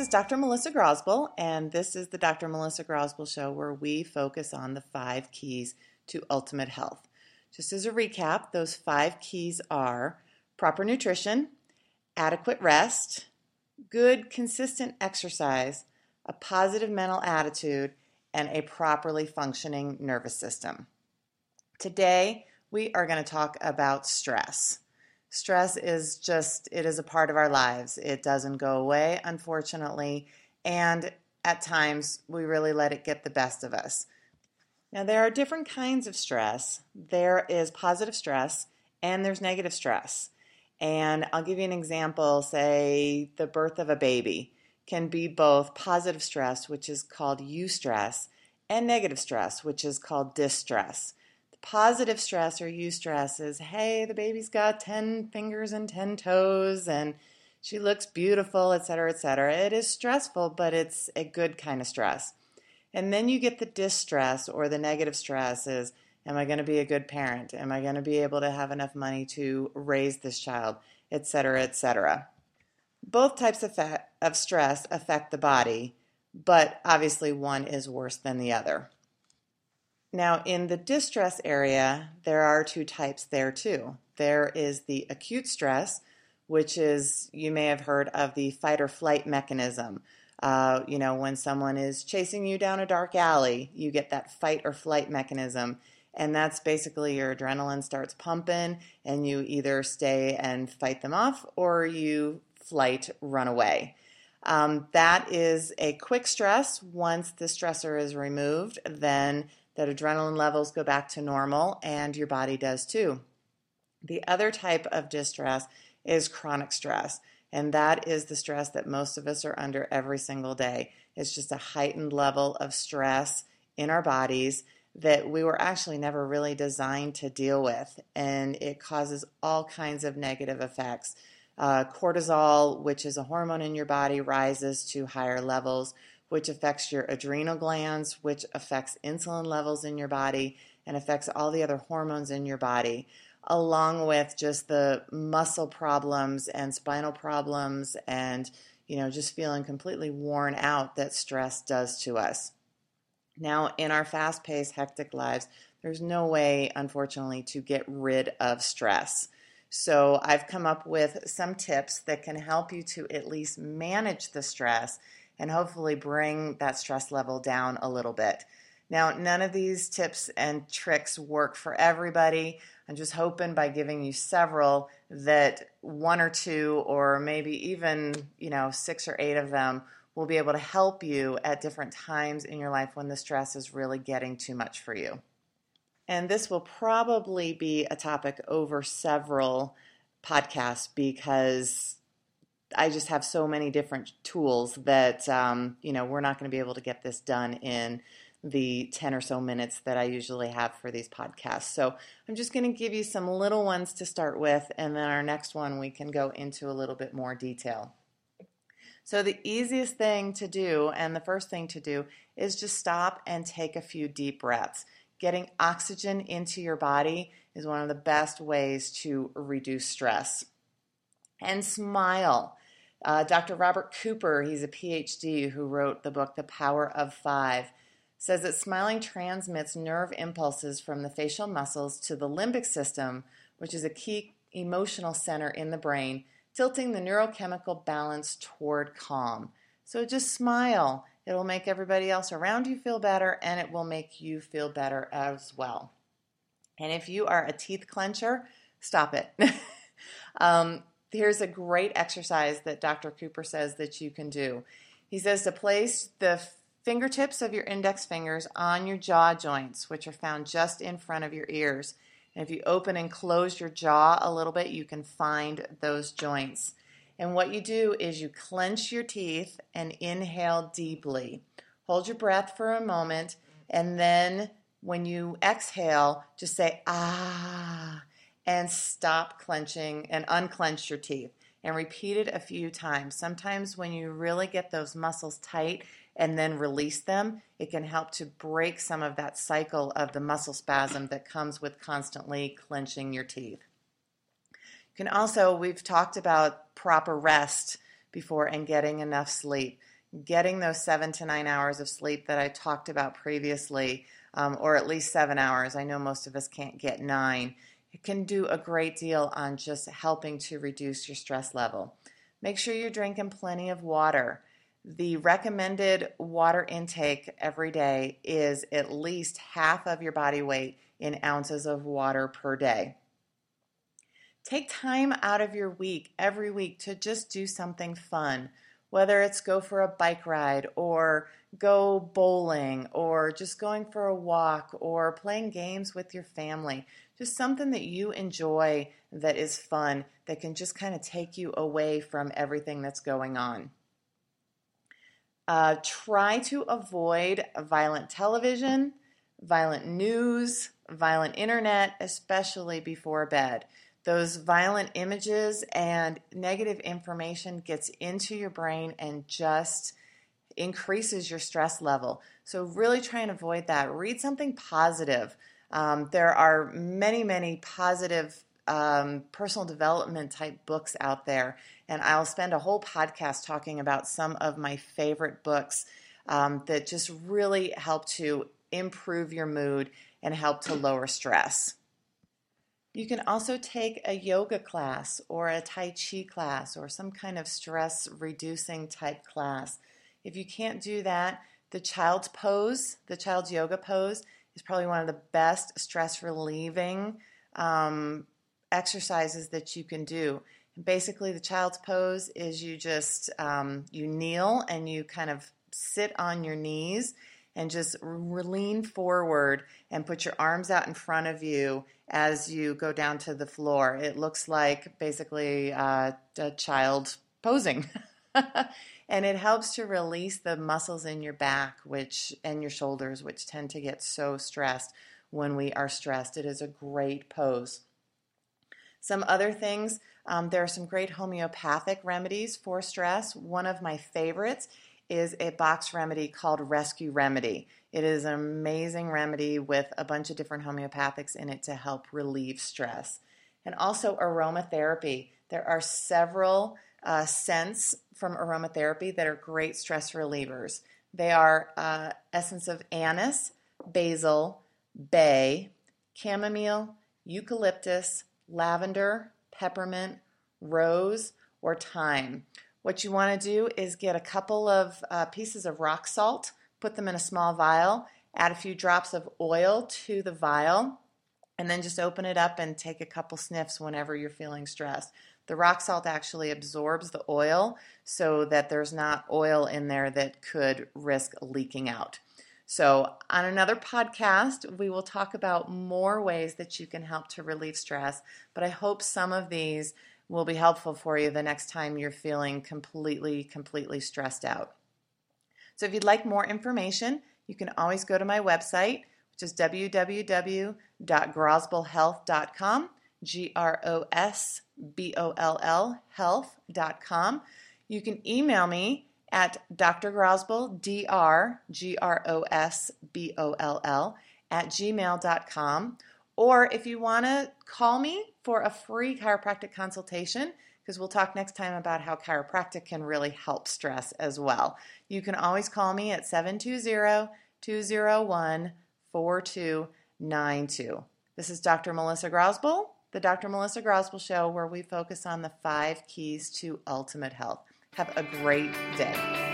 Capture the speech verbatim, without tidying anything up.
is Doctor Melissa Grosboll, and this is the Doctor Melissa Grosboll Show, where we focus on the five keys to ultimate health. Just as a recap, those five keys are proper nutrition, adequate rest, good, consistent exercise, a positive mental attitude, and a properly functioning nervous system. Today, we are going to talk about stress. Stress is just, it is a part of our lives. It doesn't go away, unfortunately, and at times we really let it get the best of us. Now, there are different kinds of stress. There is positive stress and there's negative stress. And I'll give you an example, say the birth of a baby can be both positive stress, which is called eustress, and negative stress, which is called distress. Positive stress or eustress is, hey, the baby's got ten fingers and ten toes and she looks beautiful, et cetera, et cetera. It is stressful, but it's a good kind of stress. And then you get the distress or the negative stress is, am I going to be a good parent? Am I going to be able to have enough money to raise this child, et cetera, et cetera. Both types of, fa- of stress affect the body, but obviously one is worse than the other. Now, in the distress area, there are two types there, too. There is the acute stress, which is, you may have heard of the fight or flight mechanism. Uh, you know, when someone is chasing you down a dark alley, you get that fight or flight mechanism. And that's basically your adrenaline starts pumping, and you either stay and fight them off, or you flight, run away. Um, that is a quick stress. Once the stressor is removed, then that adrenaline levels go back to normal, and your body does too. The other type of distress is chronic stress, and that is the stress that most of us are under every single day. It's just a heightened level of stress in our bodies that we were actually never really designed to deal with, and it causes all kinds of negative effects. Uh, cortisol, which is a hormone in your body, rises to higher levels, which affects your adrenal glands, which affects insulin levels in your body, and affects all the other hormones in your body, along with just the muscle problems and spinal problems and, you know, just feeling completely worn out that stress does to us. Now, in our fast-paced, hectic lives, there's no way, unfortunately, to get rid of stress. So I've come up with some tips that can help you to at least manage the stress and hopefully bring that stress level down a little bit. Now, none of these tips and tricks work for everybody. I'm just hoping by giving you several that one or two or maybe even, you know, six or eight of them will be able to help you at different times in your life when the stress is really getting too much for you. And this will probably be a topic over several podcasts because I just have so many different tools that, um, you know, we're not going to be able to get this done in the ten or so minutes that I usually have for these podcasts. So I'm just going to give you some little ones to start with, and then our next one we can go into a little bit more detail. So the easiest thing to do, and the first thing to do, is just stop and take a few deep breaths. Getting oxygen into your body is one of the best ways to reduce stress. And smile. Uh, Doctor Robert Cooper, he's a P H D who wrote the book The Power of Five, says that smiling transmits nerve impulses from the facial muscles to the limbic system, which is a key emotional center in the brain, tilting the neurochemical balance toward calm. So just smile. It'll make everybody else around you feel better, and it will make you feel better as well. And if you are a teeth clencher, stop it. um, Here's a great exercise that Doctor Cooper says that you can do. He says to place the fingertips of your index fingers on your jaw joints, which are found just in front of your ears. And if you open and close your jaw a little bit, you can find those joints. And what you do is you clench your teeth and inhale deeply. Hold your breath for a moment, and then when you exhale, just say, ah, and stop clenching and unclench your teeth, and repeat it a few times. Sometimes when you really get those muscles tight and then release them, it can help to break some of that cycle of the muscle spasm that comes with constantly clenching your teeth. You can also, we've talked about proper rest before and getting enough sleep. getting those seven to nine hours of sleep that I talked about previously, um, or at least seven hours. I know most of us can't get nine. It can do a great deal on just helping to reduce your stress level. Make sure you're drinking plenty of water. The recommended water intake every day is at least half of your body weight in ounces of water per day. Take time out of your week, every week, to just do something fun, whether it's go for a bike ride or go bowling or just going for a walk or playing games with your family. Just something that you enjoy that is fun, that can just kind of take you away from everything that's going on. Uh, try to avoid violent television, violent news, violent internet, especially before bed. Those violent images and negative information gets into your brain and just increases your stress level. So really try and avoid that. Read something positive. Um, there are many, many positive Um, personal development type books out there, and I'll spend a whole podcast talking about some of my favorite books um, that just really help to improve your mood and help to lower stress. You can also take a yoga class or a Tai Chi class or some kind of stress reducing type class. If you can't do that, the child's pose, the child's yoga pose is probably one of the best stress relieving um, exercises that you can do. Basically, the child's pose is you just um, you kneel and you kind of sit on your knees and just lean forward and put your arms out in front of you as you go down to the floor. It looks like basically uh, a child posing. And it helps to release the muscles in your back, which and your shoulders, which tend to get so stressed when we are stressed. It is a great pose. Some other things, um, there are some great homeopathic remedies for stress. One of my favorites is a box remedy called Rescue Remedy. It is an amazing remedy with a bunch of different homeopathics in it to help relieve stress. And also aromatherapy. There are several uh, scents from aromatherapy that are great stress relievers. They are uh, essence of anise, basil, bay, chamomile, eucalyptus, lavender, peppermint, rose, or thyme. What you want to do is get a couple of uh, pieces of rock salt, put them in a small vial, add a few drops of oil to the vial, and then just open it up and take a couple sniffs whenever you're feeling stressed. The rock salt actually absorbs the oil so that there's not oil in there that could risk leaking out. So on another podcast, we will talk about more ways that you can help to relieve stress, but I hope some of these will be helpful for you the next time you're feeling completely, completely stressed out. So if you'd like more information, you can always go to my website, which is w w w dot grosbell health dot com, G R O S B O L L, health dot com. You can email me at Doctor Grosboll, D R G R O S B O L L, at gmail dot com. Or if you want to call me for a free chiropractic consultation, because we'll talk next time about how chiropractic can really help stress as well. You can always call me at seven two zero, two zero one, four two nine two. This is Doctor Melissa Grosboll, the Doctor Melissa Grosboll Show, where we focus on the five keys to ultimate health. Have a great day.